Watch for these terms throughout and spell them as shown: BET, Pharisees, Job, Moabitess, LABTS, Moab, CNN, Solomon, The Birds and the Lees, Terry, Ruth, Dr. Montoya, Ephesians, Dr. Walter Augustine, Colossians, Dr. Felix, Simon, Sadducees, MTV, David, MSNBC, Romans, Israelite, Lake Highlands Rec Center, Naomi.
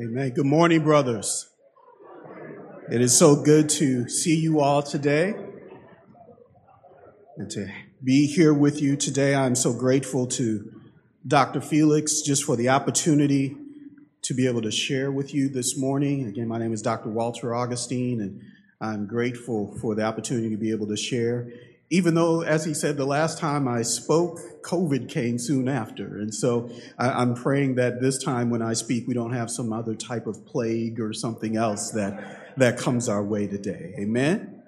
Amen. Good morning, brothers. It is so good to see you all today and to be here with you today. I'm so grateful to Dr. Felix just for the opportunity to be able to share with you this morning. Again, my name is Dr. Walter Augustine, and I'm grateful for the opportunity to be able to share. Even though, as he said, the last time I spoke, COVID came soon after. And so I'm praying that this time when I speak, we don't have some other type of plague or something else that comes our way today. Amen?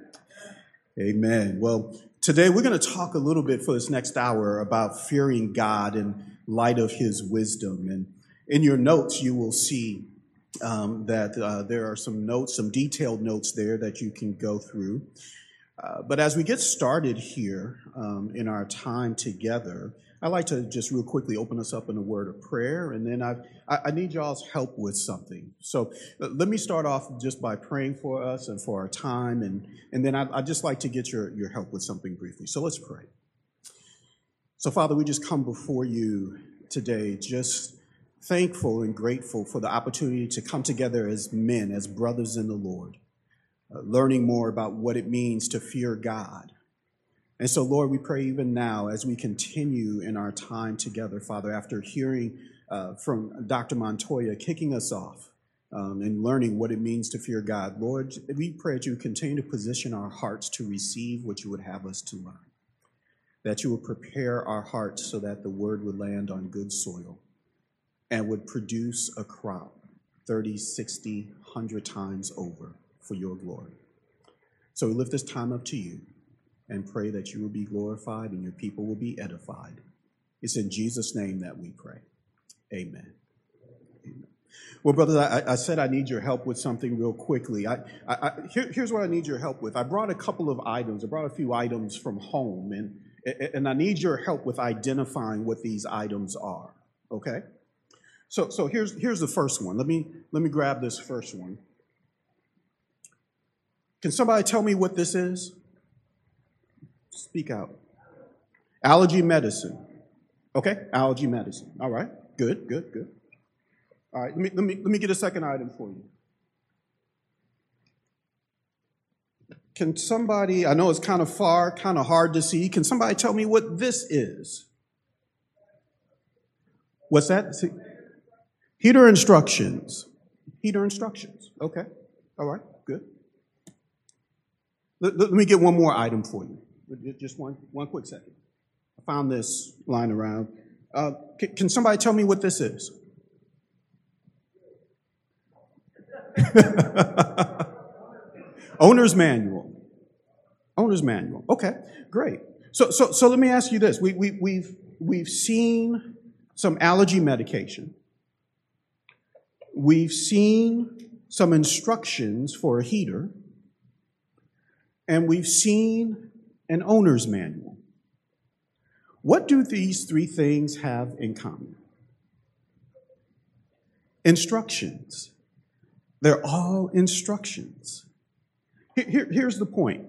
Amen. Well, today we're going to talk a little bit for this next hour about fearing God in light of his wisdom. And in your notes, you will see that there are some notes, some detailed notes there that you can go through. But as we get started here in our time together, I'd like to just real quickly open us up in a word of prayer, and then I need y'all's help with something. So let me start off just by praying for us and for our time, and then I'd just like to get your help with something briefly. So let's pray. So Father, we just come before you today just thankful and grateful for the opportunity to come together as men, as brothers in the Lord. Learning more about what it means to fear God. And so, Lord, we pray even now as we continue in our time together, Father, after hearing from Dr. Montoya kicking us off and learning what it means to fear God, Lord, we pray that you continue to position our hearts to receive what you would have us to learn, that you would prepare our hearts so that the word would land on good soil and would produce a crop 30, 60, 100 times over. For your glory. So we lift this time up to you and pray that you will be glorified and your people will be edified. It's in Jesus' name that we pray. Amen. Amen. Well, brothers, I said I need your help with something real quickly. Here's what I need your help with. I brought a couple of items. I brought a few items from home, and I need your help with identifying what these items are. Okay? So here's the first one. Let me grab this first one. Can somebody tell me what this is? Speak out. Allergy medicine. Okay, allergy medicine. All right, good. All right, let me get a second item for you. Can somebody, I know it's kind of far, kind of hard to see. Can somebody tell me what this is? What's that? See? Heater instructions. Heater instructions. Okay, all right, good. Let me get one more item for you. Just one quick second. I found this lying around. Can somebody tell me what this is? Owner's manual. Owner's manual. Okay, great. So let me ask you this. We've seen some allergy medication. We've seen some instructions for a heater. And we've seen an owner's manual. What do these three things have in common? Instructions. They're all instructions. Here's the point.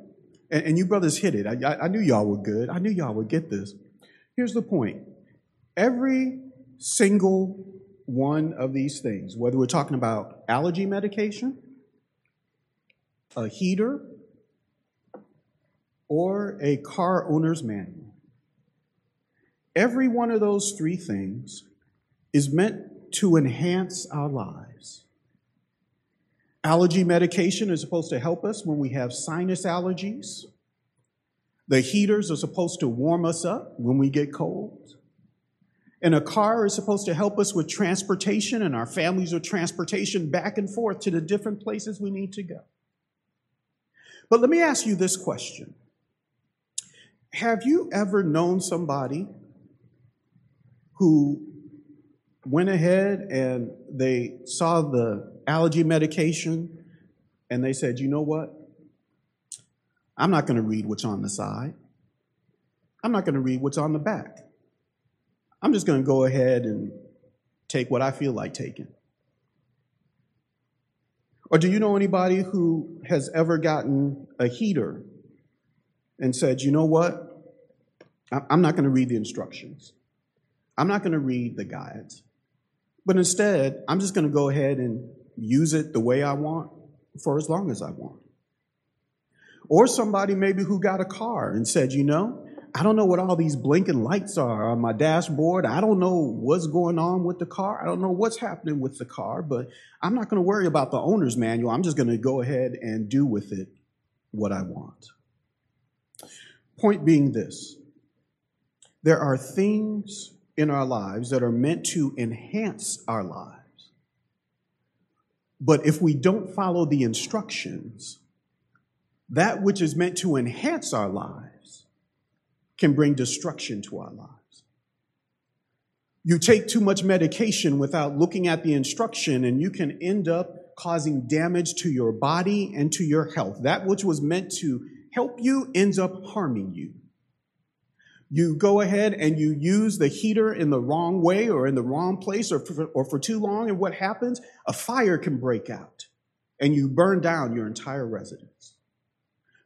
And you brothers hit it. I knew y'all were good. I knew y'all would get this. Here's the point. Every single one of these things, whether we're talking about allergy medication, a heater, or a car owner's manual. Every one of those three things is meant to enhance our lives. Allergy medication is supposed to help us when we have sinus allergies. The heaters are supposed to warm us up when we get cold. And a car is supposed to help us with transportation and our families with transportation back and forth to the different places we need to go. But let me ask you this question. Have you ever known somebody who went ahead and they saw the allergy medication and they said, you know what? I'm not going to read what's on the side. I'm not going to read what's on the back. I'm just going to go ahead and take what I feel like taking. Or do you know anybody who has ever gotten a heater and said, you know what? I'm not going to read the instructions. I'm not going to read the guides. But instead, I'm just going to go ahead and use it the way I want for as long as I want. Or somebody maybe who got a car and said, you know, I don't know what all these blinking lights are on my dashboard. I don't know what's going on with the car. I don't know what's happening with the car, but I'm not going to worry about the owner's manual. I'm just going to go ahead and do with it what I want. Point being this, there are things in our lives that are meant to enhance our lives. But if we don't follow the instructions, that which is meant to enhance our lives can bring destruction to our lives. You take too much medication without looking at the instruction, and you can end up causing damage to your body and to your health. That which was meant to help you ends up harming you. You go ahead and you use the heater in the wrong way or in the wrong place or for too long, and what happens? A fire can break out and you burn down your entire residence.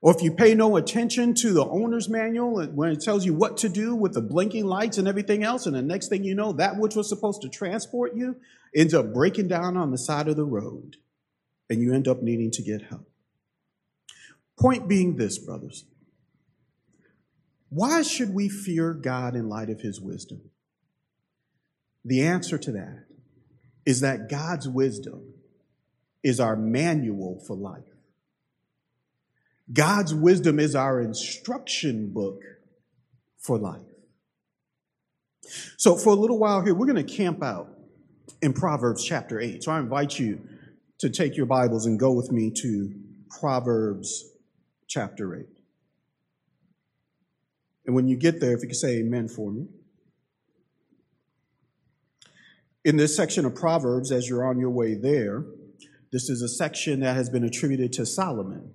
Or if you pay no attention to the owner's manual when it tells you what to do with the blinking lights and everything else, and the next thing you know, that which was supposed to transport you ends up breaking down on the side of the road and you end up needing to get help. Point being this, brothers. Why should we fear God in light of his wisdom? The answer to that is that God's wisdom is our manual for life. God's wisdom is our instruction book for life. So for a little while here, we're going to camp out in Proverbs chapter 8. So I invite you to take your Bibles and go with me to Proverbs chapter 8. And when you get there, if you could say amen for me. In this section of Proverbs, as you're on your way there, this is a section that has been attributed to Solomon,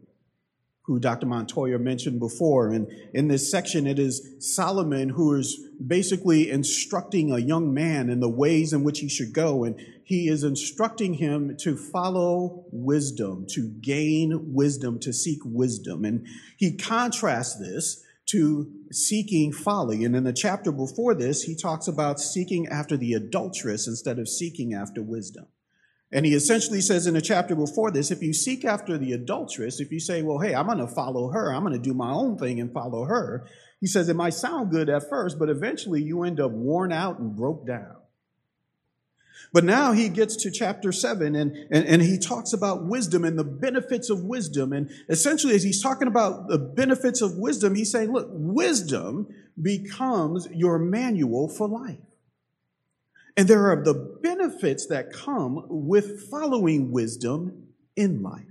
who Dr. Montoya mentioned before. And in this section, it is Solomon who is basically instructing a young man in the ways in which he should go. And he is instructing him to follow wisdom, to gain wisdom, to seek wisdom. And he contrasts this to seeking folly. And in the chapter before this, he talks about seeking after the adulteress instead of seeking after wisdom. And he essentially says in the chapter before this, if you seek after the adulteress, if you say, well, hey, I'm going to follow her, I'm going to do my own thing and follow her, he says it might sound good at first, but eventually you end up worn out and broke down. But now he gets to chapter 7 and he talks about wisdom and the benefits of wisdom. And essentially, as he's talking about the benefits of wisdom, he's saying, look, wisdom becomes your manual for life. And there are the benefits that come with following wisdom in life.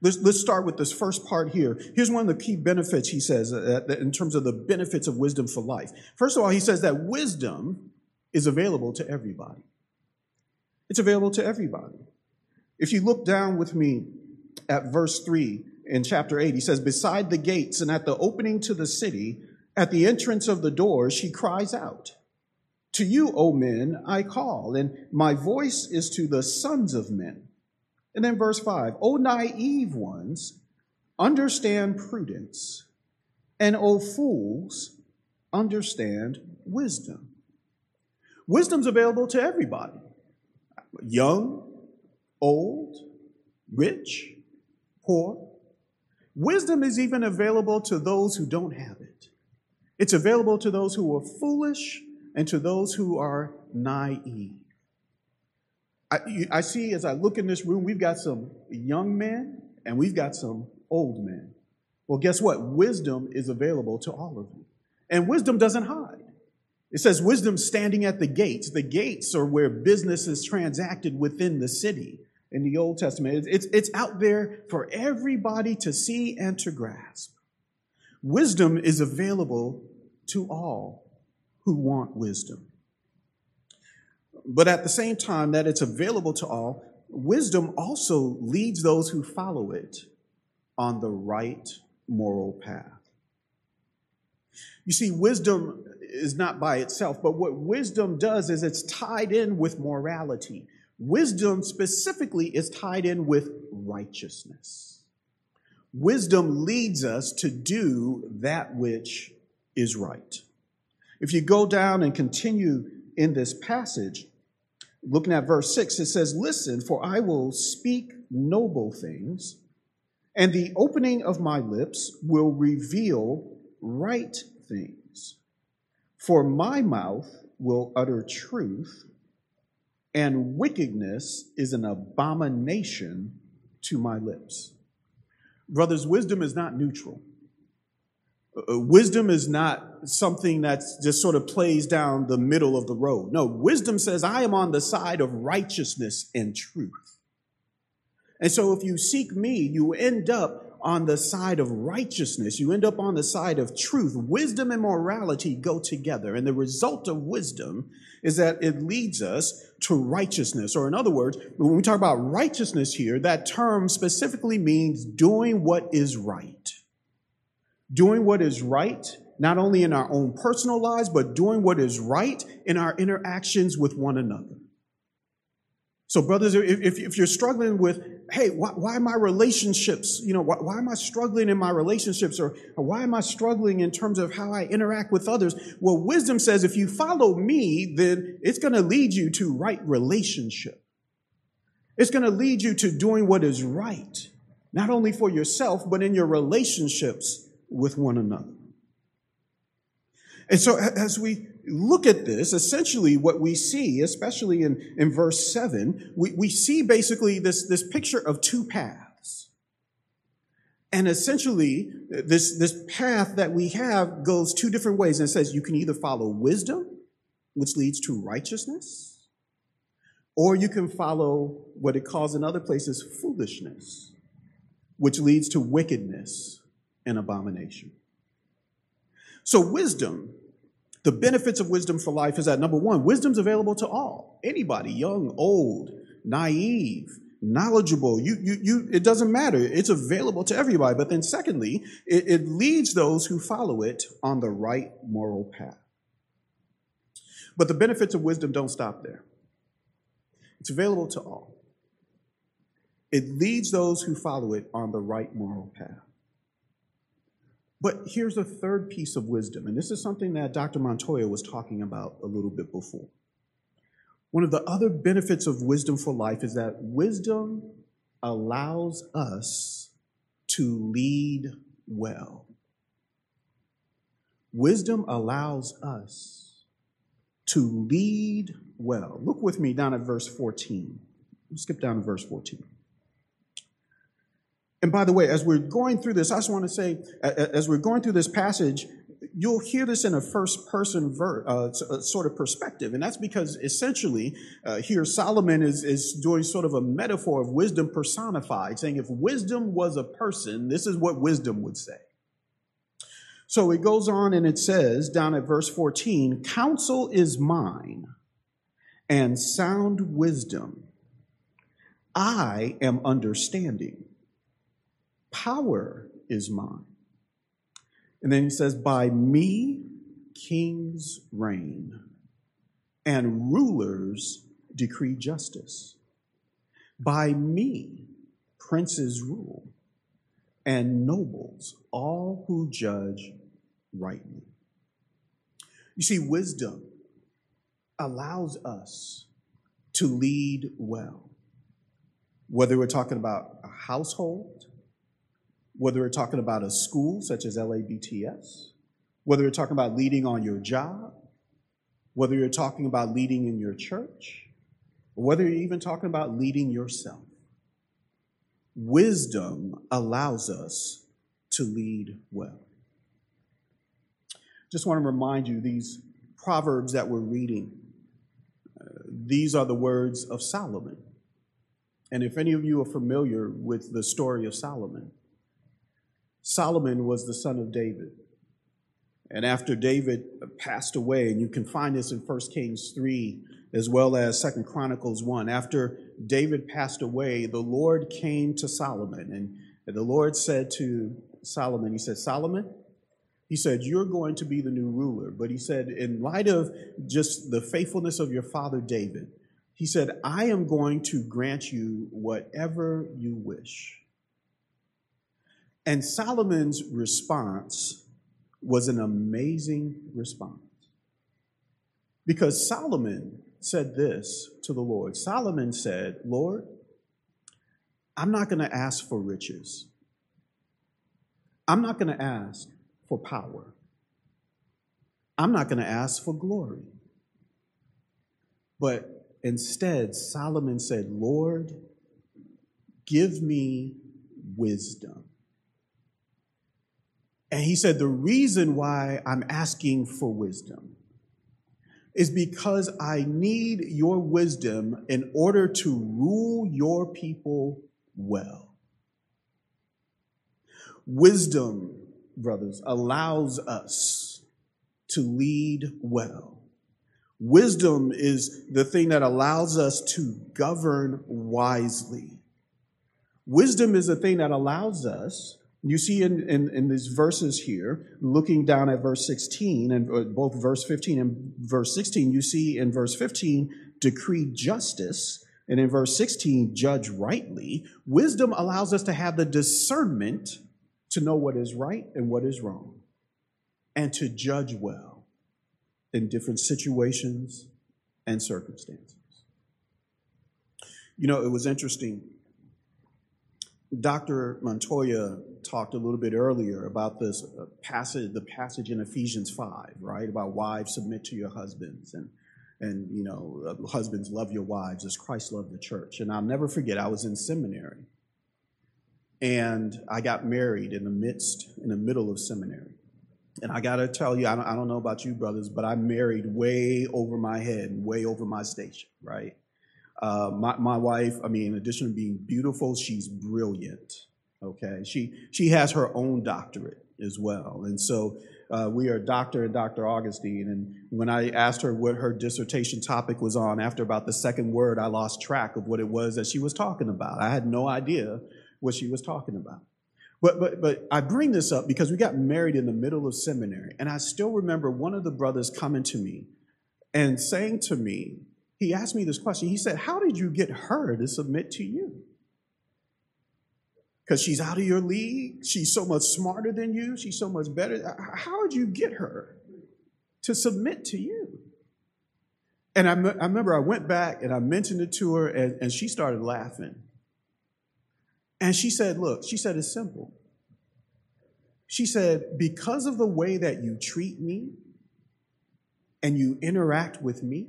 Let's start with this first part here. Here's one of the key benefits, he says, in terms of the benefits of wisdom for life. First of all, he says that wisdom is available to everybody. It's available to everybody. If you look down with me at verse 3 in chapter 8, he says, beside the gates and at the opening to the city, at the entrance of the door, she cries out, to you, O men, I call, and my voice is to the sons of men. And then verse 5, O naive ones, understand prudence, and O fools, understand wisdom. Wisdom's available to everybody, young, old, rich, poor. Wisdom is even available to those who don't have it. It's available to those who are foolish and to those who are naive. I see as I look in this room, we've got some young men and we've got some old men. Well, guess what? Wisdom is available to all of you. And wisdom doesn't hide. It says wisdom standing at the gates. The gates are where business is transacted within the city in the Old Testament. It's out there for everybody to see and to grasp. Wisdom is available to all who want wisdom. But at the same time that it's available to all, wisdom also leads those who follow it on the right moral path. You see, wisdom is not by itself, but what wisdom does is it's tied in with morality. Wisdom specifically is tied in with righteousness. Wisdom leads us to do that which is right. If you go down and continue in this passage, Looking at verse 6, it says, "Listen, for I will speak noble things, and the opening of my lips will reveal right things. For my mouth will utter truth, and wickedness is an abomination to my lips." Brothers, wisdom is not neutral. Wisdom is not something that just sort of plays down the middle of the road. No, wisdom says, I am on the side of righteousness and truth. And so if you seek me, you end up on the side of righteousness. You end up on the side of truth. Wisdom and morality go together. And the result of wisdom is that it leads us to righteousness. Or in other words, when we talk about righteousness here, that term specifically means doing what is right. Doing what is right, not only in our own personal lives, but doing what is right in our interactions with one another. So brothers, if you're struggling with, hey, why my relationships, why am I struggling in my relationships, or why am I struggling in terms of how I interact with others? Well, wisdom says if you follow me, then it's going to lead you to right relationship. It's going to lead you to doing what is right, not only for yourself, but in your relationships with one another. And so as we look at this, essentially what we see, especially in verse 7, we see basically this picture of two paths. And essentially this path that we have goes two different ways. And it says you can either follow wisdom, which leads to righteousness, or you can follow what it calls in other places foolishness, which leads to wickedness and abomination. So wisdom, the benefits of wisdom for life is that, number one, wisdom's available to all, anybody, young, old, naive, knowledgeable. It doesn't matter. It's available to everybody. But then secondly, it leads those who follow it on the right moral path. But the benefits of wisdom don't stop there. It's available to all. It leads those who follow it on the right moral path. But here's a third piece of wisdom, and this is something that Dr. Montoya was talking about a little bit before. One of the other benefits of wisdom for life is that wisdom allows us to lead well. Wisdom allows us to lead well. Look with me down at verse 14. Let's skip down to verse 14. And by the way, as we're going through this, I just want to say, as we're going through this passage, you'll hear this in a first-person sort of perspective. And that's because essentially here Solomon is doing sort of a metaphor of wisdom personified, saying if wisdom was a person, this is what wisdom would say. So it goes on and it says down at verse 14, "Counsel is mine and sound wisdom. I am understanding. Power is mine." And then he says, "By me kings reign, and rulers decree justice. By me princes rule, and nobles, all who judge rightly." You see, wisdom allows us to lead well, whether we're talking about a household, whether we're talking about a school such as LABTS, whether we're talking about leading on your job, whether you're talking about leading in your church, or whether you're even talking about leading yourself. Wisdom allows us to lead well. Just want to remind you, these proverbs that we're reading, these are the words of Solomon. And if any of you are familiar with the story of Solomon, Solomon was the son of David. And after David passed away, and you can find this in 1 Kings 3 as well as 2 Chronicles 1. After David passed away, the Lord came to Solomon. And the Lord said to Solomon, he said, "Solomon," he said, "you're going to be the new ruler." But he said, in light of just the faithfulness of your father David, he said, "I am going to grant you whatever you wish." And Solomon's response was an amazing response. Because Solomon said this to the Lord. Solomon said, Lord, I'm not going to ask for riches. I'm not going to ask for power. I'm not going to ask for glory. But instead, Solomon said, Lord, give me wisdom. And he said, the reason why I'm asking for wisdom is because I need your wisdom in order to rule your people well. Wisdom, brothers, allows us to lead well. Wisdom is the thing that allows us to govern wisely. Wisdom is the thing that allows us, you see in these verses here, looking down at verse 16, and both verse 15 and verse 16, you see in verse 15, decree justice, and in verse 16, judge rightly. Wisdom allows us to have the discernment to know what is right and what is wrong, and to judge well in different situations and circumstances. You know, it was interesting. Dr. Montoya talked a little bit earlier about this passage, the passage in Ephesians 5, right? About wives submit to your husbands and you know, husbands love your wives as Christ loved the church. And I'll never forget, I was in seminary and I got married in the middle of seminary. And I got to tell you, I don't know about you brothers, but I married way over my head and way over my station, right? My wife, I mean, in addition to being beautiful, she's brilliant, okay? She has her own doctorate as well. And so we are Dr. and Dr. Augustine. And when I asked her what her dissertation topic was on, after about the second word, I lost track of what it was that she was talking about. I had no idea what she was talking about. But I bring this up because we got married in the middle of seminary. And I still remember one of the brothers coming to me and saying to me, he asked me this question. He said, how did you get her to submit to you? Because she's out of your league. She's so much smarter than you. She's so much better. How did you get her to submit to you? And I remember I went back and I mentioned it to her, and she started laughing. And she said, look, she said, it's simple. She said, because of the way that you treat me and you interact with me,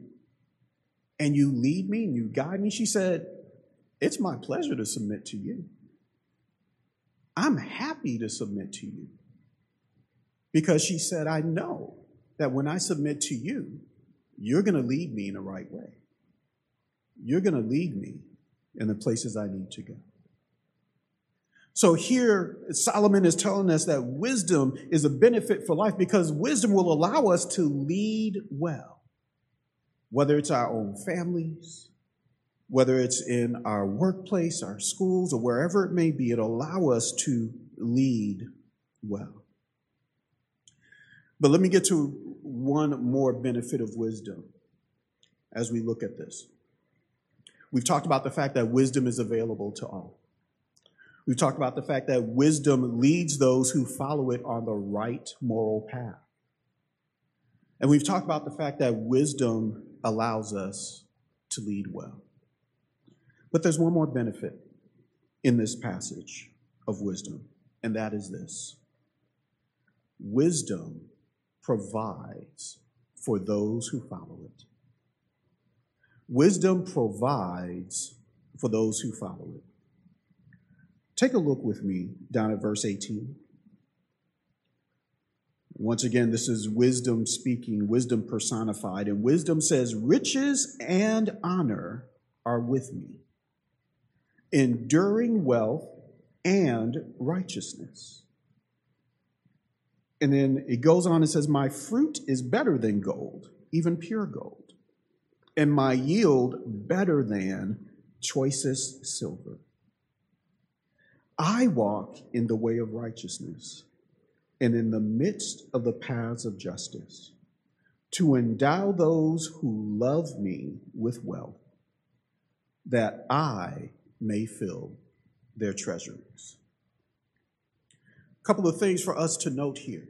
and you lead me and you guide me, she said, it's my pleasure to submit to you. I'm happy to submit to you. Because she said, I know that when I submit to you, you're going to lead me in the right way. You're going to lead me in the places I need to go. So here, Solomon is telling us that wisdom is a benefit for life because wisdom will allow us to lead well. Whether it's our own families, whether it's in our workplace, our schools, or wherever it may be, it'll allow us to lead well. But let me get to one more benefit of wisdom as we look at this. We've talked about the fact that wisdom is available to all. We've talked about the fact that wisdom leads those who follow it on the right moral path. And we've talked about the fact that wisdom allows us to lead well. But there's one more benefit in this passage of wisdom, and that is this. Wisdom provides for those who follow it. Wisdom provides for those who follow it. Take a look with me down at verse 18. Once again, this is wisdom speaking, wisdom personified. And wisdom says, riches and honor are with me, enduring wealth and righteousness. And then it goes on and says, my fruit is better than gold, even pure gold, and my yield better than choicest silver. I walk in the way of righteousness, and in the midst of the paths of justice, to endow those who love me with wealth, that I may fill their treasuries. A couple of things for us to note here.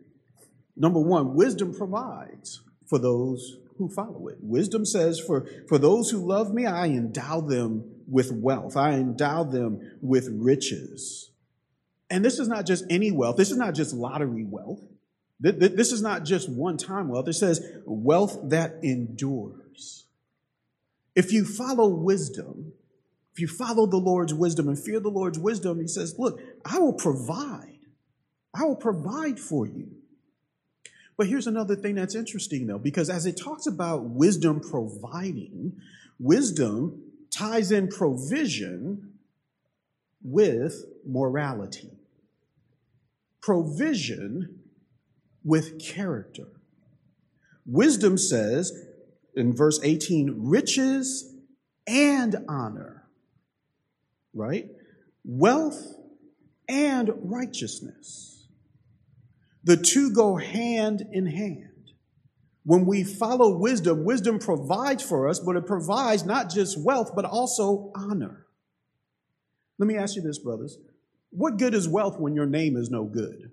Number one, wisdom provides for those who follow it. Wisdom says, for those who love me, I endow them with wealth. I endow them with riches. And this is not just any wealth. This is not just lottery wealth. This is not just one-time wealth. It says wealth that endures. If you follow wisdom, if you follow the Lord's wisdom and fear the Lord's wisdom, he says, look, I will provide. I will provide for you. But here's another thing that's interesting, though, because as it talks about wisdom providing, wisdom ties in provision with morality. Provision with character. Wisdom says in verse 18, riches and honor, right? Wealth and righteousness. The two go hand in hand. When we follow wisdom, wisdom provides for us, but it provides not just wealth, but also honor. Let me ask you this, brothers. What good is wealth when your name is no good?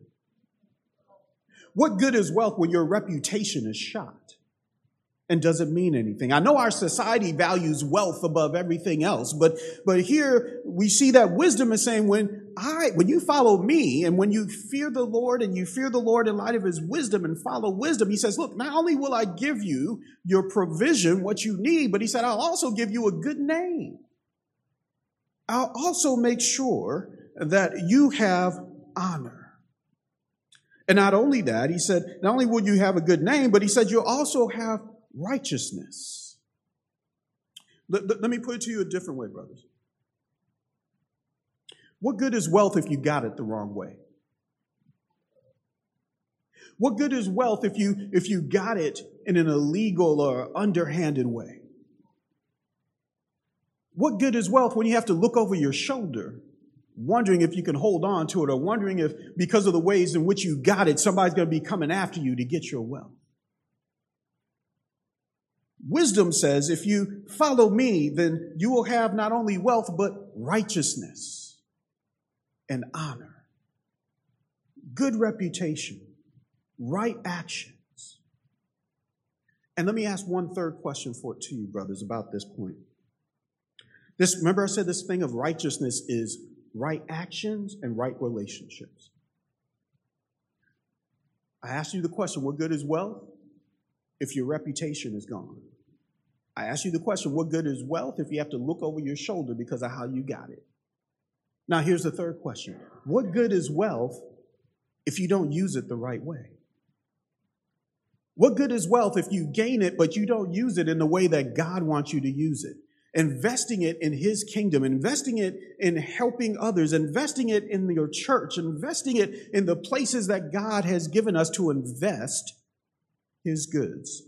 What good is wealth when your reputation is shot and doesn't mean anything? I know our society values wealth above everything else, but here we see that wisdom is saying when you follow me and when you fear the Lord and you fear the Lord in light of his wisdom and follow wisdom, he says, look, not only will I give you your provision, what you need, but he said, I'll also give you a good name. I'll also make sure that you have honor. And not only that, he said, not only will you have a good name, but he said you'll also have righteousness. Let me put it to you a different way, brothers. What good is wealth if you got it the wrong way? What good is wealth if you got it in an illegal or underhanded way? What good is wealth when you have to look over your shoulder, wondering if you can hold on to it, or wondering if because of the ways in which you got it, somebody's going to be coming after you to get your wealth? Wisdom says, if you follow me, then you will have not only wealth, but righteousness and honor, good reputation, right actions. And let me ask one third question to you, brothers, about this point. Remember I said this thing of righteousness is right actions and right relationships. I asked you the question, what good is wealth if your reputation is gone? I asked you the question, what good is wealth if you have to look over your shoulder because of how you got it? Now, here's the third question. What good is wealth if you don't use it the right way? What good is wealth if you gain it, but you don't use it in the way that God wants you to use it? Investing it in his kingdom, investing it in helping others, investing it in your church, investing it in the places that God has given us to invest his goods.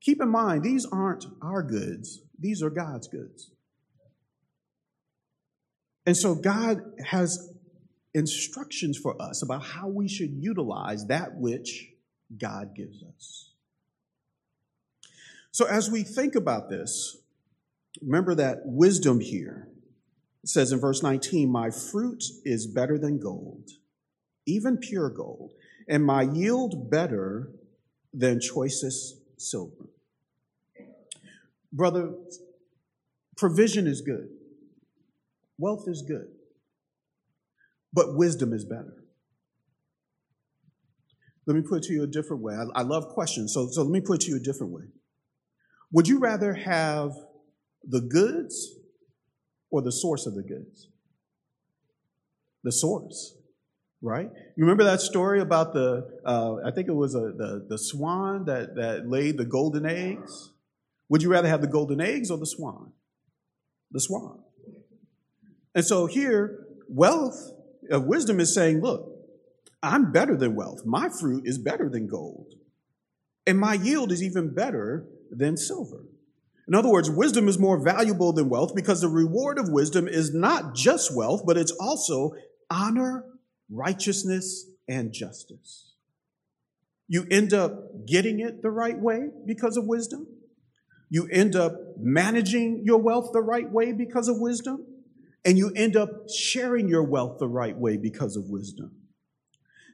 Keep in mind, these aren't our goods. These are God's goods. And so God has instructions for us about how we should utilize that which God gives us. So as we think about this, remember that wisdom here, it says in verse 19, my fruit is better than gold, even pure gold, and my yield better than choicest silver. Brother, provision is good. Wealth is good. But wisdom is better. Let me put it to you a different way. I love questions, so let me put it to you a different way. Would you rather have the goods or the source of the goods? The source, right? You remember that story about the swan that laid the golden eggs? Would you rather have the golden eggs or the swan? The swan. And so here, wisdom is saying, look, I'm better than wealth. My fruit is better than gold. And my yield is even better than silver. In other words, wisdom is more valuable than wealth because the reward of wisdom is not just wealth, but it's also honor, righteousness, and justice. You end up getting it the right way because of wisdom. You end up managing your wealth the right way because of wisdom. And you end up sharing your wealth the right way because of wisdom.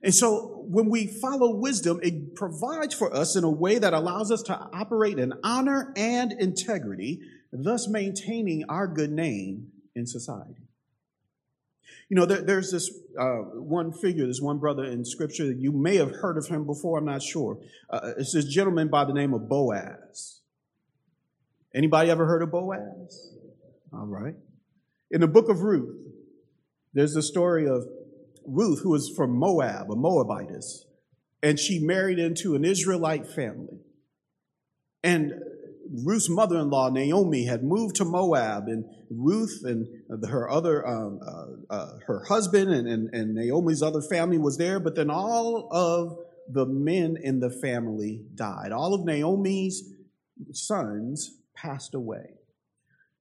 And so when we follow wisdom, it provides for us in a way that allows us to operate in honor and integrity, thus maintaining our good name in society. You know, there's this one figure, this one brother in Scripture, you may have heard of him before, I'm not sure. It's this gentleman by the name of Boaz. Anybody ever heard of Boaz? All right. In the book of Ruth, there's the story of Ruth, who was from Moab, a Moabitess, and she married into an Israelite family. And Ruth's mother-in-law, Naomi, had moved to Moab, and Ruth and her other, her husband and Naomi's other family was there, but then all of the men in the family died. All of Naomi's sons passed away.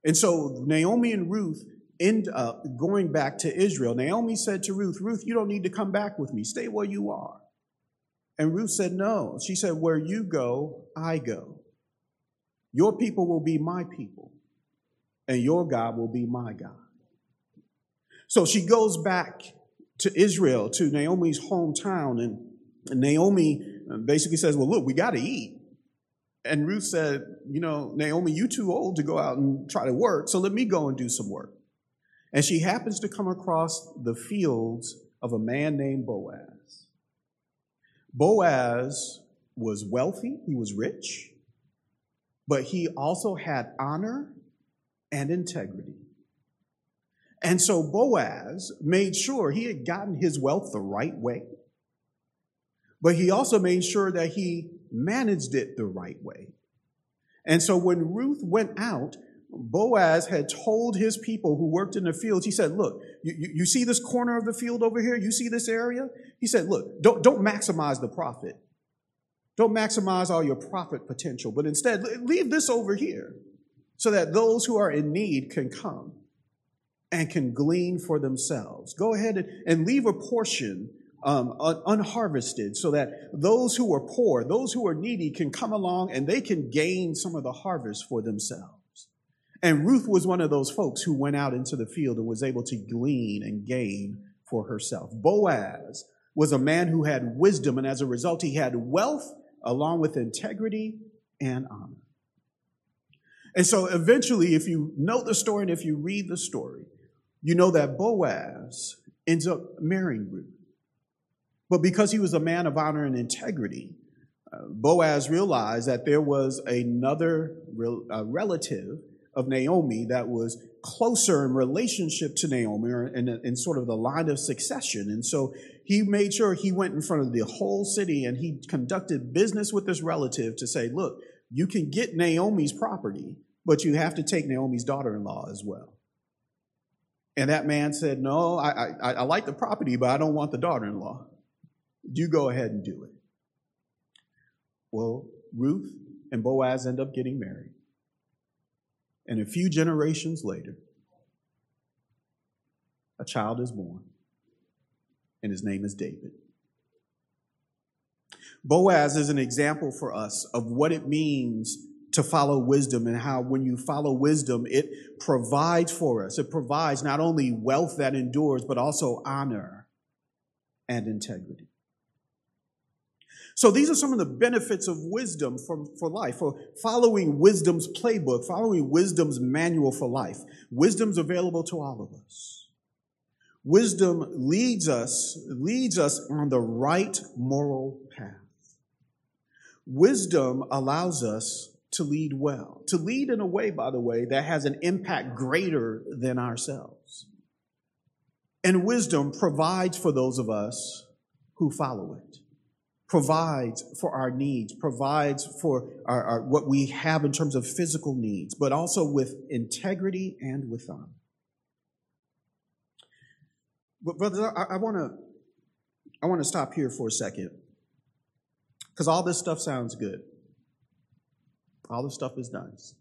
And so Naomi and Ruth end up going back to Israel. Naomi said to Ruth, "Ruth, you don't need to come back with me. Stay where you are." And Ruth said, "No." She said, "Where you go, I go. Your people will be my people, and your God will be my God." So she goes back to Israel, to Naomi's hometown, and Naomi basically says, "Well, look, we got to eat." And Ruth said, "You know, Naomi, you're too old to go out and try to work, so let me go and do some work." And she happens to come across the fields of a man named Boaz. Boaz was wealthy, he was rich, but he also had honor and integrity. And so Boaz made sure he had gotten his wealth the right way, but he also made sure that he managed it the right way. And so when Ruth went out, Boaz had told his people who worked in the fields, he said, "Look, you see this corner of the field over here? You see this area?" He said, "Look, don't maximize the profit. Don't maximize all your profit potential, but instead leave this over here so that those who are in need can come and can glean for themselves. Go ahead and leave a portion unharvested so that those who are poor, those who are needy can come along and they can gain some of the harvest for themselves." And Ruth was one of those folks who went out into the field and was able to glean and gain for herself. Boaz was a man who had wisdom, and as a result, he had wealth along with integrity and honor. And so eventually, if you know the story and if you read the story, you know that Boaz ends up marrying Ruth. But because he was a man of honor and integrity, Boaz realized that there was another relative of Naomi that was closer in relationship to Naomi or in sort of the line of succession. And so he made sure he went in front of the whole city and he conducted business with this relative to say, "Look, you can get Naomi's property, but you have to take Naomi's daughter-in-law as well." And that man said, "No, I like the property, but I don't want the daughter-in-law. You go ahead and do it." Well, Ruth and Boaz end up getting married. And a few generations later, a child is born, and his name is David. Boaz is an example for us of what it means to follow wisdom and how when you follow wisdom, it provides for us. It provides not only wealth that endures, but also honor and integrity. So these are some of the benefits of wisdom for life, for following wisdom's playbook, following wisdom's manual for life. Wisdom's available to all of us. Wisdom leads us on the right moral path. Wisdom allows us to lead well, to lead in a way, by the way, that has an impact greater than ourselves. And wisdom provides for those of us who follow it. Provides for our needs, provides for our what we have in terms of physical needs, but also with integrity and with honor. But brothers, I want to stop here for a second, because all this stuff sounds good. All this stuff is nice,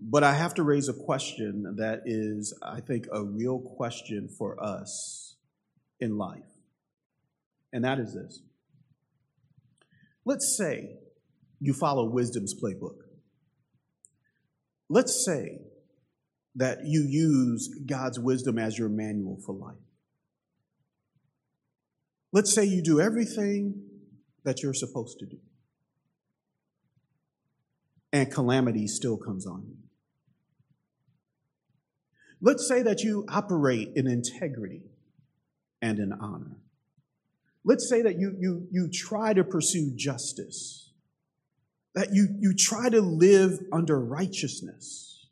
but I have to raise a question that is, I think, a real question for us in life. And that is this. Let's say you follow wisdom's playbook. Let's say that you use God's wisdom as your manual for life. Let's say you do everything that you're supposed to do, and calamity still comes on you. Let's say that you operate in integrity and in honor. Let's say that you try to pursue justice, that you try to live under righteousness,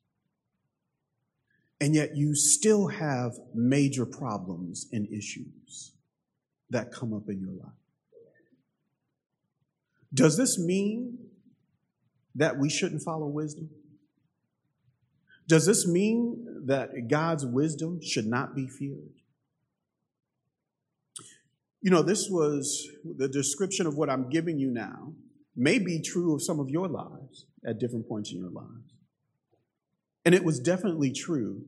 and yet you still have major problems and issues that come up in your life. Does this mean that we shouldn't follow wisdom? Does this mean that God's wisdom should not be feared? You know, this was the description of what I'm giving you now may be true of some of your lives at different points in your lives. And it was definitely true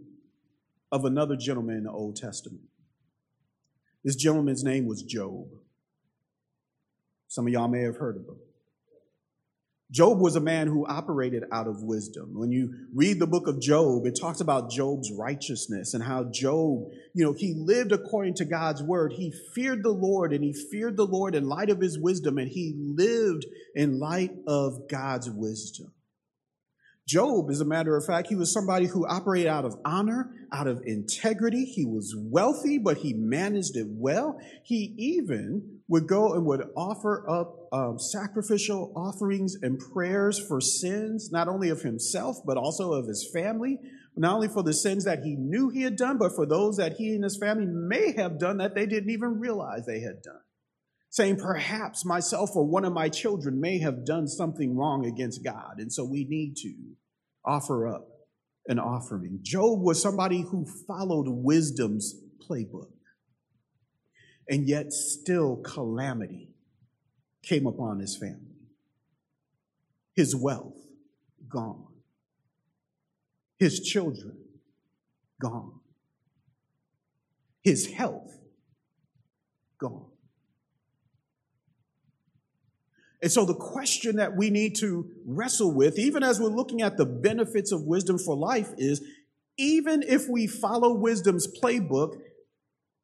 of another gentleman in the Old Testament. This gentleman's name was Job. Some of y'all may have heard of him. Job was a man who operated out of wisdom. When you read the book of Job, it talks about Job's righteousness and how Job, he lived according to God's word. He feared the Lord, and he feared the Lord in light of his wisdom, and he lived in light of God's wisdom. Job, as a matter of fact, he was somebody who operated out of honor, out of integrity. He was wealthy, but he managed it well. He even would go and would offer up sacrificial offerings and prayers for sins, not only of himself, but also of his family, not only for the sins that he knew he had done, but for those that he and his family may have done that they didn't even realize they had done, saying, perhaps myself or one of my children may have done something wrong against God, and so we need to offer up an offering. Job was somebody who followed wisdom's playbook, and yet still calamity came upon his family. His wealth, gone. His children, gone. His health, gone. And so the question that we need to wrestle with, even as we're looking at the benefits of wisdom for life, is even if we follow wisdom's playbook,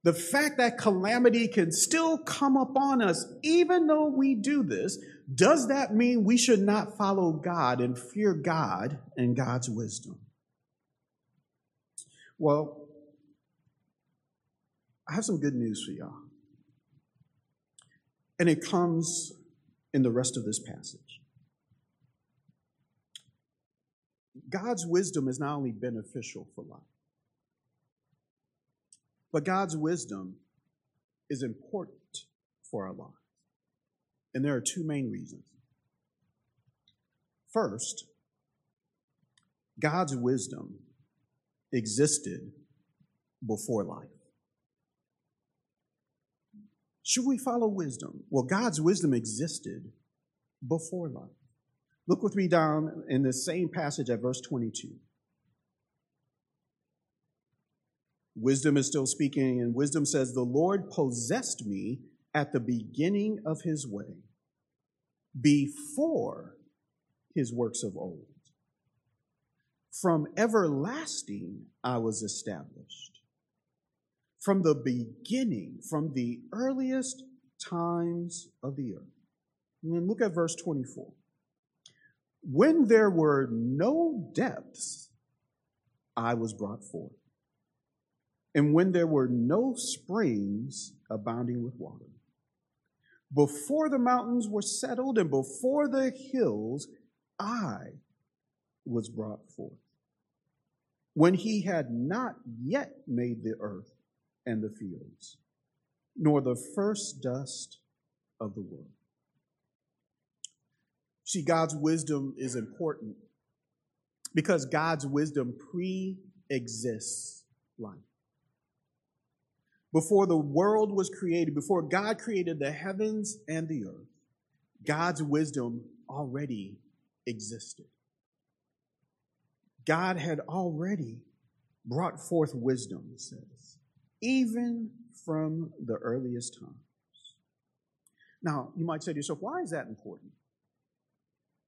the fact that calamity can still come upon us, even though we do this, does that mean we should not follow God and fear God and God's wisdom? Well, I have some good news for y'all. And it comes in the rest of this passage. God's wisdom is not only beneficial for life, but God's wisdom is important for our lives. And there are two main reasons. First, God's wisdom existed before life. Should we follow wisdom? Well, God's wisdom existed before life. Look with me down in the same passage at verse 22. Wisdom is still speaking, and wisdom says, "The Lord possessed me at the beginning of his way, before his works of old. From everlasting I was established. From the beginning, from the earliest times of the earth." And then look at verse 24. "When there were no depths, I was brought forth. And when there were no springs abounding with water, before the mountains were settled and before the hills, I was brought forth. When he had not yet made the earth and the fields, nor the first dust of the world." See, God's wisdom is important because God's wisdom pre-exists life. Before the world was created, before God created the heavens and the earth, God's wisdom already existed. God had already brought forth wisdom, it says, even from the earliest times. Now, you might say to yourself, why is that important?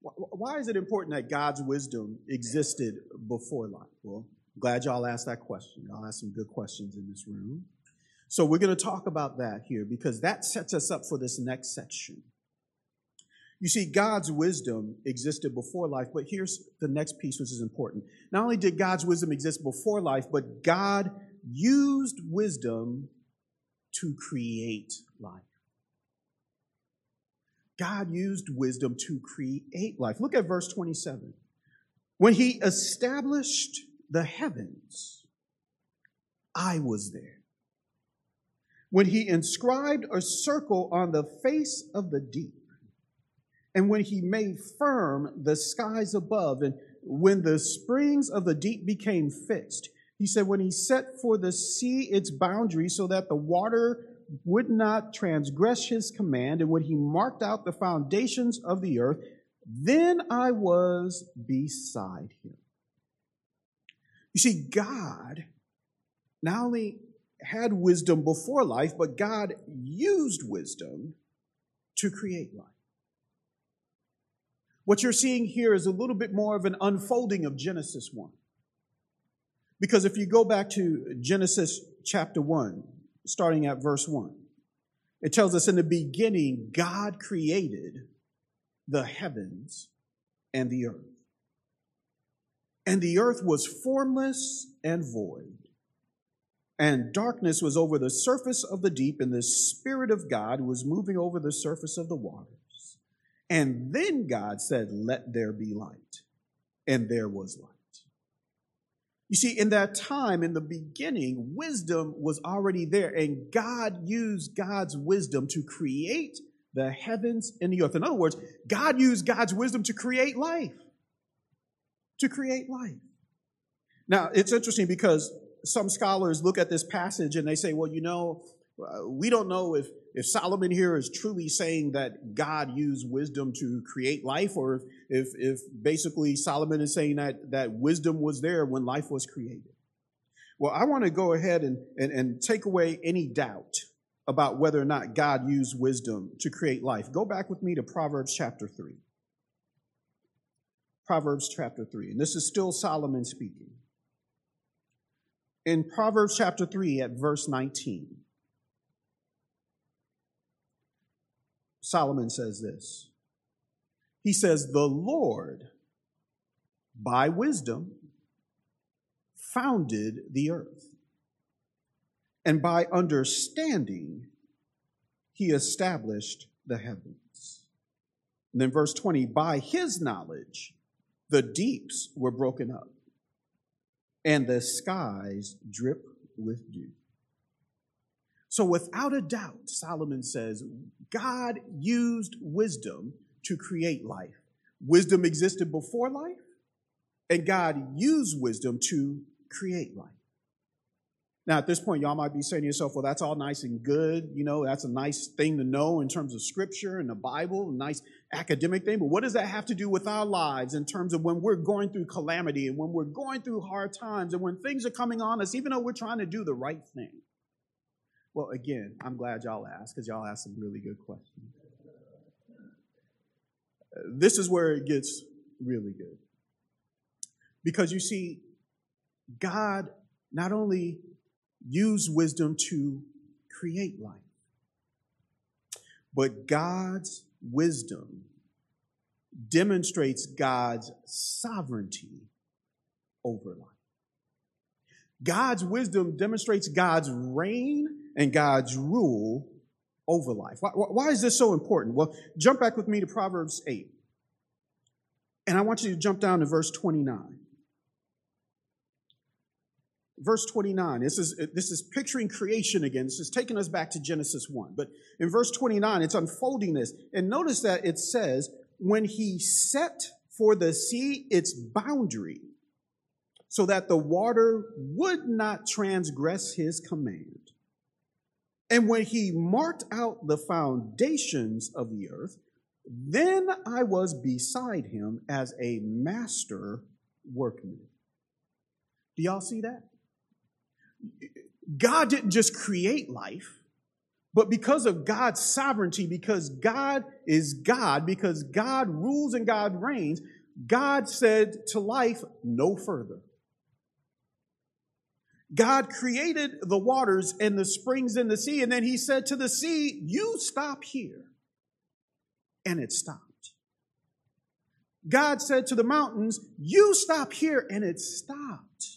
Why is it important that God's wisdom existed before life? Well, I'm glad y'all asked that question. Y'all asked some good questions in this room. So we're going to talk about that here because that sets us up for this next section. You see, God's wisdom existed before life, but here's the next piece, which is important. Not only did God's wisdom exist before life, but God used wisdom to create life. God used wisdom to create life. Look at verse 27. When he established the heavens, I was there. When he inscribed a circle on the face of the deep, and when he made firm the skies above, and when the springs of the deep became fixed, he said, when he set for the sea its boundary so that the water would not transgress his command, and when he marked out the foundations of the earth, then I was beside him. You see, God not only had wisdom before life, but God used wisdom to create life. What you're seeing here is a little bit more of an unfolding of Genesis 1. Because if you go back to Genesis chapter 1, starting at verse 1, it tells us, in the beginning, God created the heavens and the earth. And the earth was formless and void, and darkness was over the surface of the deep, and the Spirit of God was moving over the surface of the waters. And then God said, let there be light. And there was light. You see, in that time, in the beginning, wisdom was already there, and God used God's wisdom to create the heavens and the earth. In other words, God used God's wisdom to create life. To create life. Now, it's interesting because some scholars look at this passage and they say, well, you know, we don't know if Solomon here is truly saying that God used wisdom to create life, or if basically Solomon is saying that wisdom was there when life was created. Well, I want to go ahead and take away any doubt about whether or not God used wisdom to create life. Go back with me to Proverbs chapter 3. Proverbs chapter 3. And this is still Solomon speaking. In Proverbs chapter 3 at verse 19. Solomon says this. He says, the Lord, by wisdom, founded the earth, and by understanding, he established the heavens. And then verse 20, by his knowledge, the deeps were broken up, and the skies drip with dew. So without a doubt, Solomon says, God used wisdom to create life. Wisdom existed before life, and God used wisdom to create life. Now, at this point, y'all might be saying to yourself, well, that's all nice and good. You know, that's a nice thing to know in terms of Scripture and the Bible, a nice academic thing. But what does that have to do with our lives in terms of when we're going through calamity and when we're going through hard times and when things are coming on us, even though we're trying to do the right thing? Well, again, I'm glad y'all asked, because y'all asked some really good questions. This is where it gets really good. Because you see, God not only used wisdom to create life, but God's wisdom demonstrates God's sovereignty over life. God's wisdom demonstrates God's reign and God's rule over life. Why is this so important? Well, jump back with me to Proverbs 8. And I want you to jump down to verse 29. Verse 29, this is picturing creation again. This is taking us back to Genesis 1. But in verse 29, it's unfolding this. And notice that it says, when he set for the sea its boundary, so that the water would not transgress his command. And when he marked out the foundations of the earth, then I was beside him as a master workman. Do y'all see that? God didn't just create life, but because of God's sovereignty, because God is God, because God rules and God reigns, God said to life, no further. God created the waters and the springs in the sea, and then he said to the sea, you stop here. And it stopped. God said to the mountains, you stop here, and it stopped.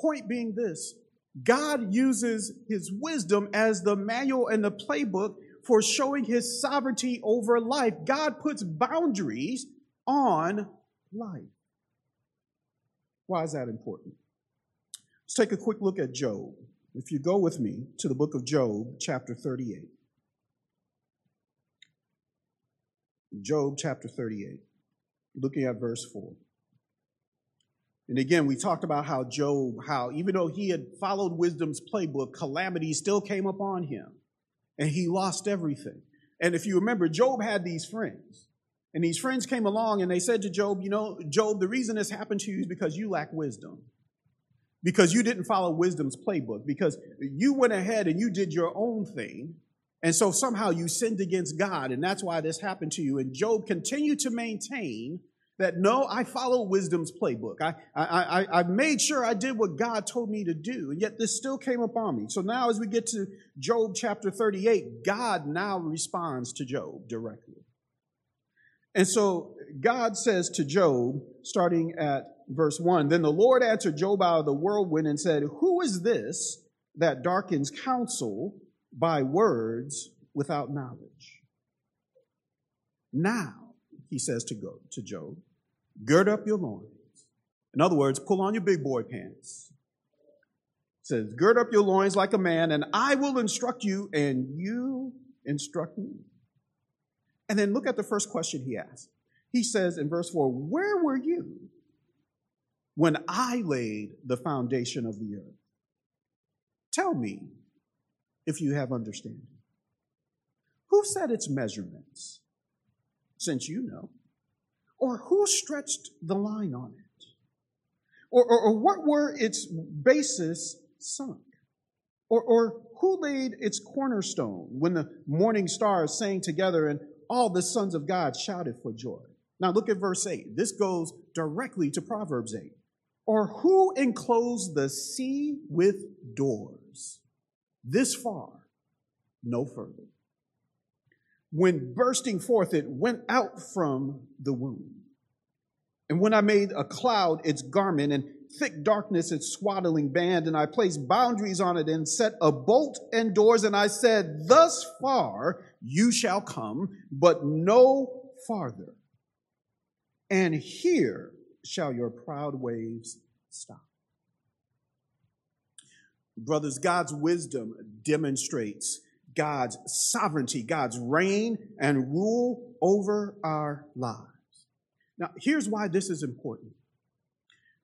Point being this, God uses his wisdom as the manual and the playbook for showing his sovereignty over life. God puts boundaries on life. Why is that important? Let's take a quick look at Job. If you go with me to the book of Job, chapter 38. Job, chapter 38, looking at verse 4. And again, we talked about how Job, how even though he had followed wisdom's playbook, calamity still came upon him, and he lost everything. And if you remember, Job had these friends. And these friends came along and they said to Job, you know, Job, the reason this happened to you is because you lack wisdom. Because you didn't follow wisdom's playbook. Because you went ahead and you did your own thing. And so somehow you sinned against God. And that's why this happened to you. And Job continued to maintain that, no, I followed wisdom's playbook. I made sure I did what God told me to do. And yet this still came upon me. So now as we get to Job chapter 38, God now responds to Job directly. And so God says to Job, starting at verse 1, then the Lord answered Job out of the whirlwind and said, who is this that darkens counsel by words without knowledge? Now, he says to Job, gird up your loins. In other words, pull on your big boy pants. He says, gird up your loins like a man, and I will instruct you, and you instruct me. And then look at the first question he asked. He says in verse 4, where were you when I laid the foundation of the earth? Tell me if you have understanding. Who set its measurements, since you know? Or who stretched the line on it? Or what were its bases sunk? Or who laid its cornerstone when the morning stars sang together and all the sons of God shouted for joy? Now look at verse 8. This goes directly to Proverbs 8. Or who enclosed the sea with doors? This far, no further. When bursting forth, it went out from the womb. And when I made a cloud its garment and thick darkness its swaddling band, and I placed boundaries on it and set a bolt and doors, and I said, thus far you shall come, but no farther. And here shall your proud waves stop. Brothers, God's wisdom demonstrates God's sovereignty, God's reign and rule over our lives. Now, here's why this is important.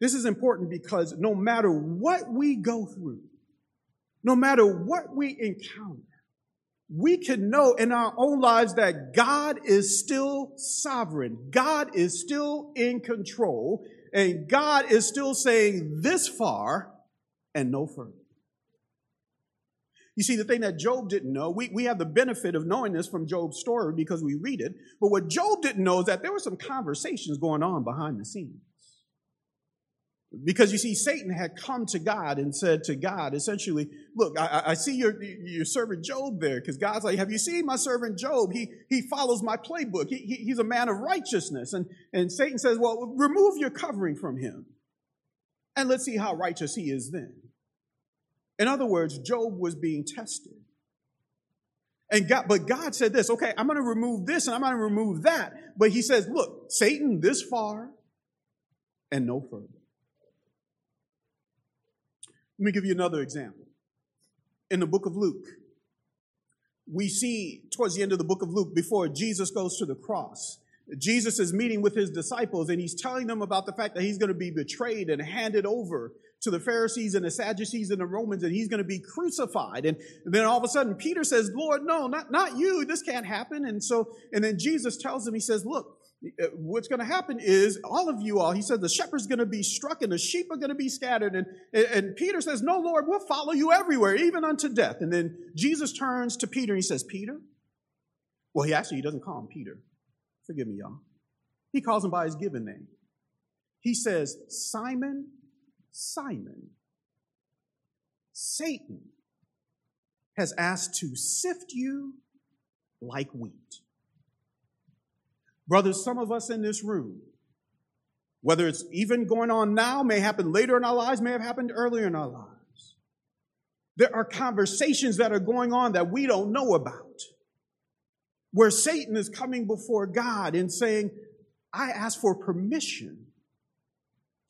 This is important because no matter what we go through, no matter what we encounter, we can know in our own lives that God is still sovereign. God is still in control. And God is still saying this far and no further. You see, the thing that Job didn't know, we have the benefit of knowing this from Job's story because we read it. But what Job didn't know is that there were some conversations going on behind the scenes. Because you see, Satan had come to God and said to God, essentially, look, I see your servant Job there, because God's like, have you seen my servant Job? He follows my playbook. He's a man of righteousness. And Satan says, well, remove your covering from him. And let's see how righteous he is then. In other words, Job was being tested. But God said this, okay, I'm going to remove this and I'm going to remove that. But he says, look, Satan, this far and no further. Let me give you another example. In the book of Luke, we see towards the end of the book of Luke, before Jesus goes to the cross, Jesus is meeting with his disciples and he's telling them about the fact that he's going to be betrayed and handed over to the Pharisees and the Sadducees and the Romans, and he's going to be crucified. And then all of a sudden, Peter says, Lord, no, not you. This can't happen. And then Jesus tells him, he says, look, what's going to happen is all of you, he said, the shepherd's going to be struck and the sheep are going to be scattered. And Peter says, no, Lord, we'll follow you everywhere, even unto death. And then Jesus turns to Peter and he says, Peter? Well, he doesn't call him Peter. Forgive me, y'all. He calls him by his given name. He says, Simon, Simon, Satan has asked to sift you like wheat. Brothers, some of us in this room, whether it's even going on now, may happen later in our lives, may have happened earlier in our lives. There are conversations that are going on that we don't know about, where Satan is coming before God and saying, I ask for permission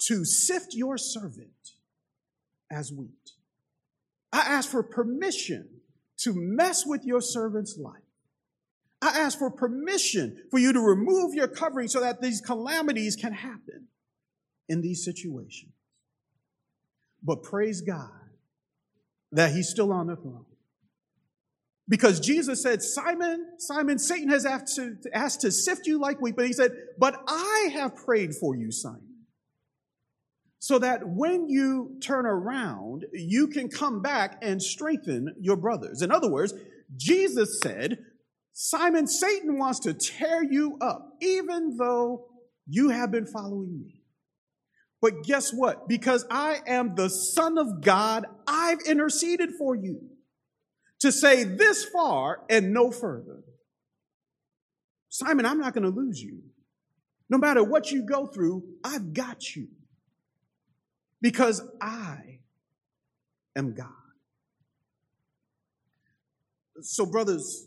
to sift your servant as wheat. I ask for permission to mess with your servant's life. I ask for permission for you to remove your covering so that these calamities can happen in these situations. But praise God that he's still on the throne. Because Jesus said, Simon, Simon, Satan has asked to sift you like wheat. But he said, but I have prayed for you, Simon, so that when you turn around, you can come back and strengthen your brothers. In other words, Jesus said, Simon, Satan wants to tear you up, even though you have been following me. But guess what? Because I am the Son of God, I've interceded for you to say this far and no further. Simon, I'm not going to lose you. No matter what you go through, I've got you. Because I am God. So, brothers,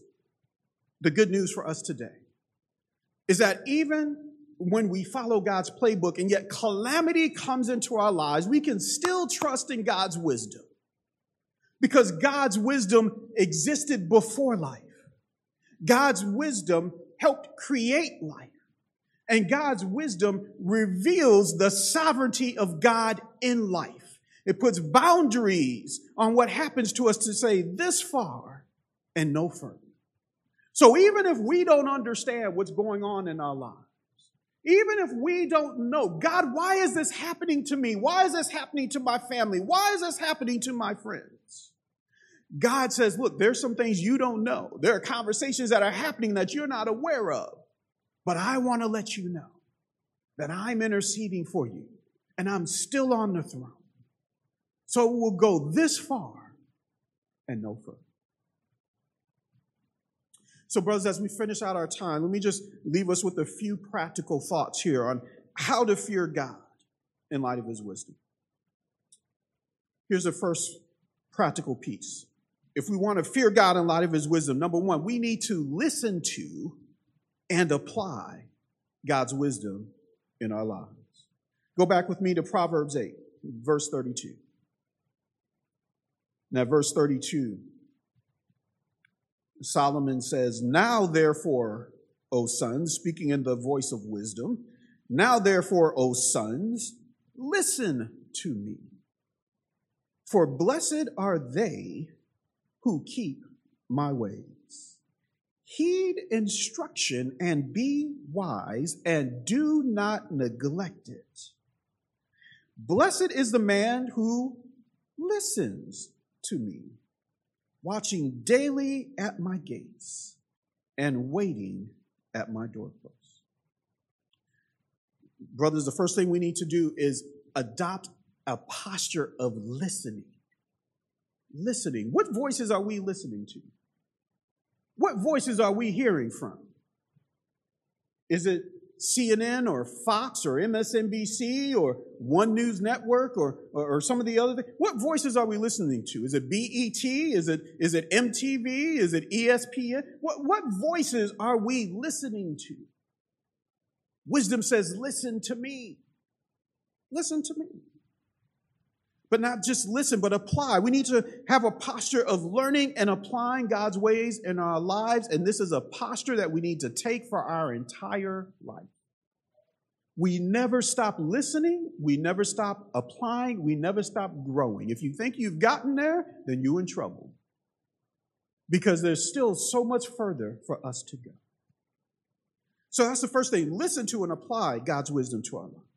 the good news for us today is that even when we follow God's playbook and yet calamity comes into our lives, we can still trust in God's wisdom. Because God's wisdom existed before life. God's wisdom helped create life. And God's wisdom reveals the sovereignty of God in life. It puts boundaries on what happens to us to say this far and no further. So even if we don't understand what's going on in our lives, even if we don't know, God, why is this happening to me? Why is this happening to my family? Why is this happening to my friends? God says, look, there's some things you don't know. There are conversations that are happening that you're not aware of. But I want to let you know that I'm interceding for you and I'm still on the throne. So we'll go this far and no further. So, brothers, as we finish out our time, let me just leave us with a few practical thoughts here on how to fear God in light of his wisdom. Here's the first practical piece. If we want to fear God in light of his wisdom, number one, we need to listen to and apply God's wisdom in our lives. Go back with me to Proverbs 8, verse 32. Now, verse 32, Solomon says, now therefore, O sons, speaking in the voice of wisdom, now therefore, O sons, listen to me. For blessed are they who keep my ways. Heed instruction and be wise and do not neglect it. Blessed is the man who listens to me, watching daily at my gates and waiting at my doorposts. Brothers, the first thing we need to do is adopt a posture of listening. Listening. What voices are we listening to? What voices are we hearing from? Is it CNN or Fox or MSNBC or One News Network or some of the other things? What voices are we listening to? Is it BET? Is it MTV? Is it ESPN? What voices are we listening to? Wisdom says, listen to me. Listen to me. But not just listen, but apply. We need to have a posture of learning and applying God's ways in our lives. And this is a posture that we need to take for our entire life. We never stop listening. We never stop applying. We never stop growing. If you think you've gotten there, then you're in trouble. Because there's still so much further for us to go. So that's the first thing. Listen to and apply God's wisdom to our life.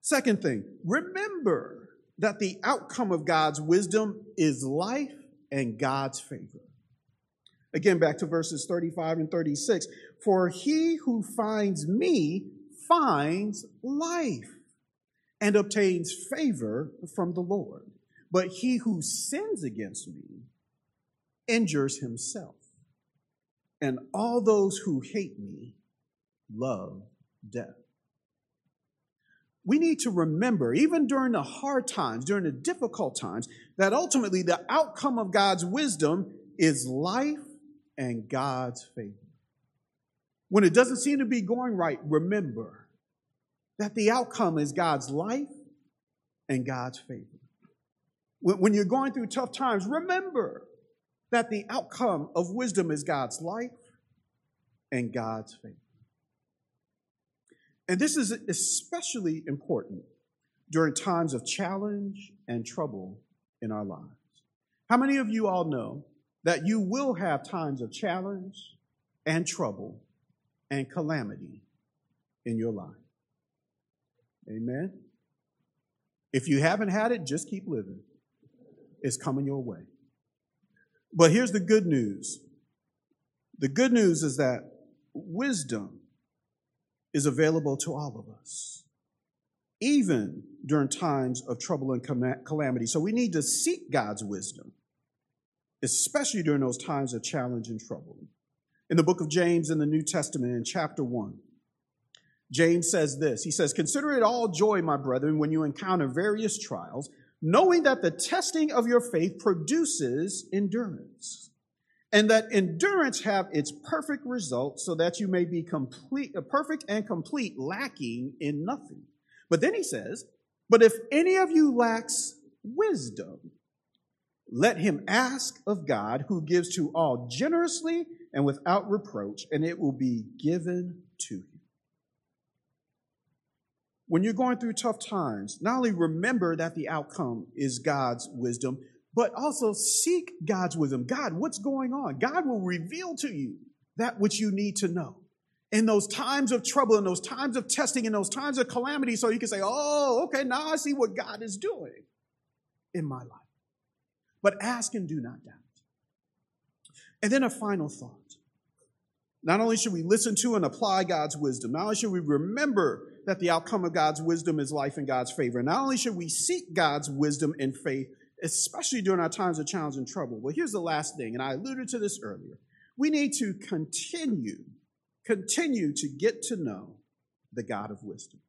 Second thing, remember that the outcome of God's wisdom is life and God's favor. Again, back to verses 35 and 36. For he who finds me finds life and obtains favor from the Lord. But he who sins against me injures himself. And all those who hate me love death. We need to remember, even during the hard times, during the difficult times, that ultimately the outcome of God's wisdom is life and God's favor. When it doesn't seem to be going right, remember that the outcome is God's life and God's favor. When you're going through tough times, remember that the outcome of wisdom is God's life and God's favor. And this is especially important during times of challenge and trouble in our lives. How many of you all know that you will have times of challenge and trouble and calamity in your life? Amen? If you haven't had it, just keep living. It's coming your way. But here's the good news. The good news is that wisdom is available to all of us, even during times of trouble and calamity. So we need to seek God's wisdom, especially during those times of challenge and trouble. In the book of James in the New Testament, in chapter 1, James says this. He says, "Consider it all joy, my brethren, when you encounter various trials, knowing that the testing of your faith produces endurance, and that endurance have its perfect result, so that you may be complete, perfect and complete, lacking in nothing." But then he says, "But if any of you lacks wisdom, let him ask of God, who gives to all generously and without reproach, and it will be given to him." When you're going through tough times, not only remember that the outcome is God's wisdom, but also seek God's wisdom. God, what's going on? God will reveal to you that which you need to know in those times of trouble, in those times of testing, in those times of calamity, so you can say, "Oh, okay, now I see what God is doing in my life." But ask and do not doubt. And then a final thought. Not only should we listen to and apply God's wisdom, not only should we remember that the outcome of God's wisdom is life and God's favor, not only should we seek God's wisdom in faith, especially during our times of challenge and trouble. Well, here's the last thing, and I alluded to this earlier. We need to continue to get to know the God of wisdom.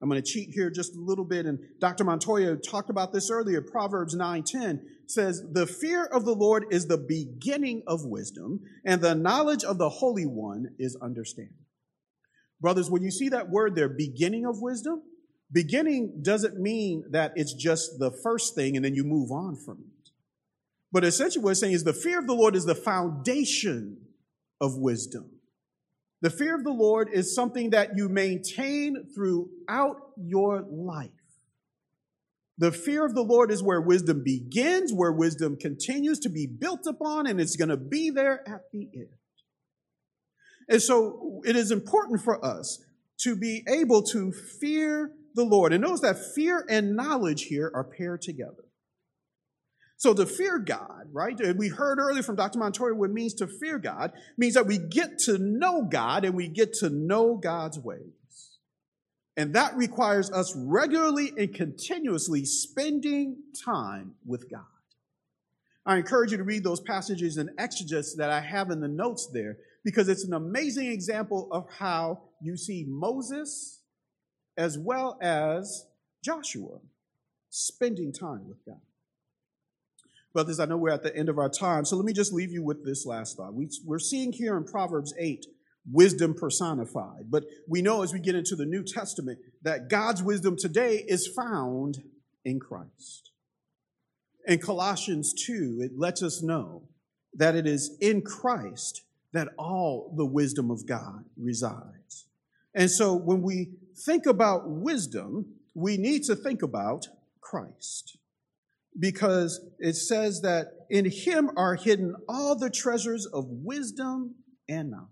I'm going to cheat here just a little bit, and Dr. Montoya talked about this earlier. Proverbs 9:10 says, "The fear of the Lord is the beginning of wisdom, and the knowledge of the Holy One is understanding." Brothers, when you see that word there, beginning of wisdom, beginning doesn't mean that it's just the first thing and then you move on from it. But essentially what it's saying is the fear of the Lord is the foundation of wisdom. The fear of the Lord is something that you maintain throughout your life. The fear of the Lord is where wisdom begins, where wisdom continues to be built upon, and it's going to be there at the end. And so it is important for us to be able to fear the Lord. And notice that fear and knowledge here are paired together. So to fear God, right? We heard earlier from Dr. Montoya what it means to fear God. It means that we get to know God and we get to know God's ways. And that requires us regularly and continuously spending time with God. I encourage you to read those passages in Exegesis that I have in the notes there, because it's an amazing example of how you see Moses as well as Joshua spending time with God. Brothers, I know we're at the end of our time, so let me just leave you with this last thought. We're seeing here in Proverbs 8, wisdom personified. But we know as we get into the New Testament that God's wisdom today is found in Christ. In Colossians 2, it lets us know that it is in Christ that all the wisdom of God resides. And so when we think about wisdom, we need to think about Christ, because it says that in him are hidden all the treasures of wisdom and knowledge.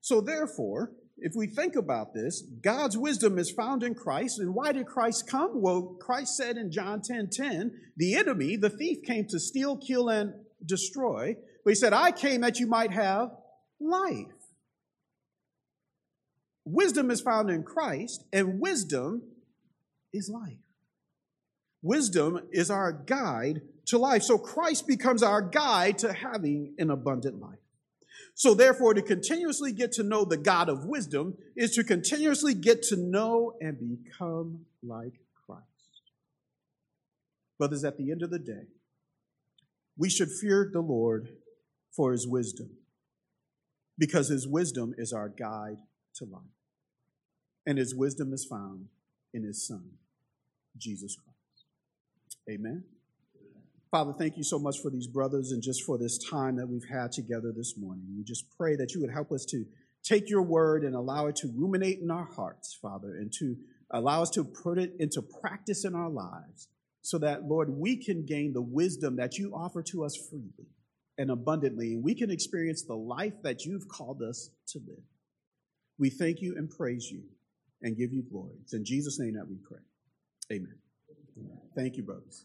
So therefore, if we think about this, God's wisdom is found in Christ. And why did Christ come? Well, Christ said in John 10:10, the enemy, the thief, came to steal, kill, and destroy. But he said, "I came that you might have life Wisdom is found in Christ, and wisdom is life. Wisdom is our guide to life. So Christ becomes our guide to having an abundant life. So therefore, to continuously get to know the God of wisdom is to continuously get to know and become like Christ. Brothers, at the end of the day, we should fear the Lord for his wisdom, because his wisdom is our guide to life. And his wisdom is found in his Son, Jesus Christ. Amen. Father, thank you so much for these brothers and just for this time that we've had together this morning. We just pray that you would help us to take your word and allow it to ruminate in our hearts, Father, and to allow us to put it into practice in our lives so that, Lord, we can gain the wisdom that you offer to us freely and abundantly, and we can experience the life that you've called us to live. We thank you and praise you and give you glory. It's in Jesus' name that we pray. Amen. Thank you, brothers.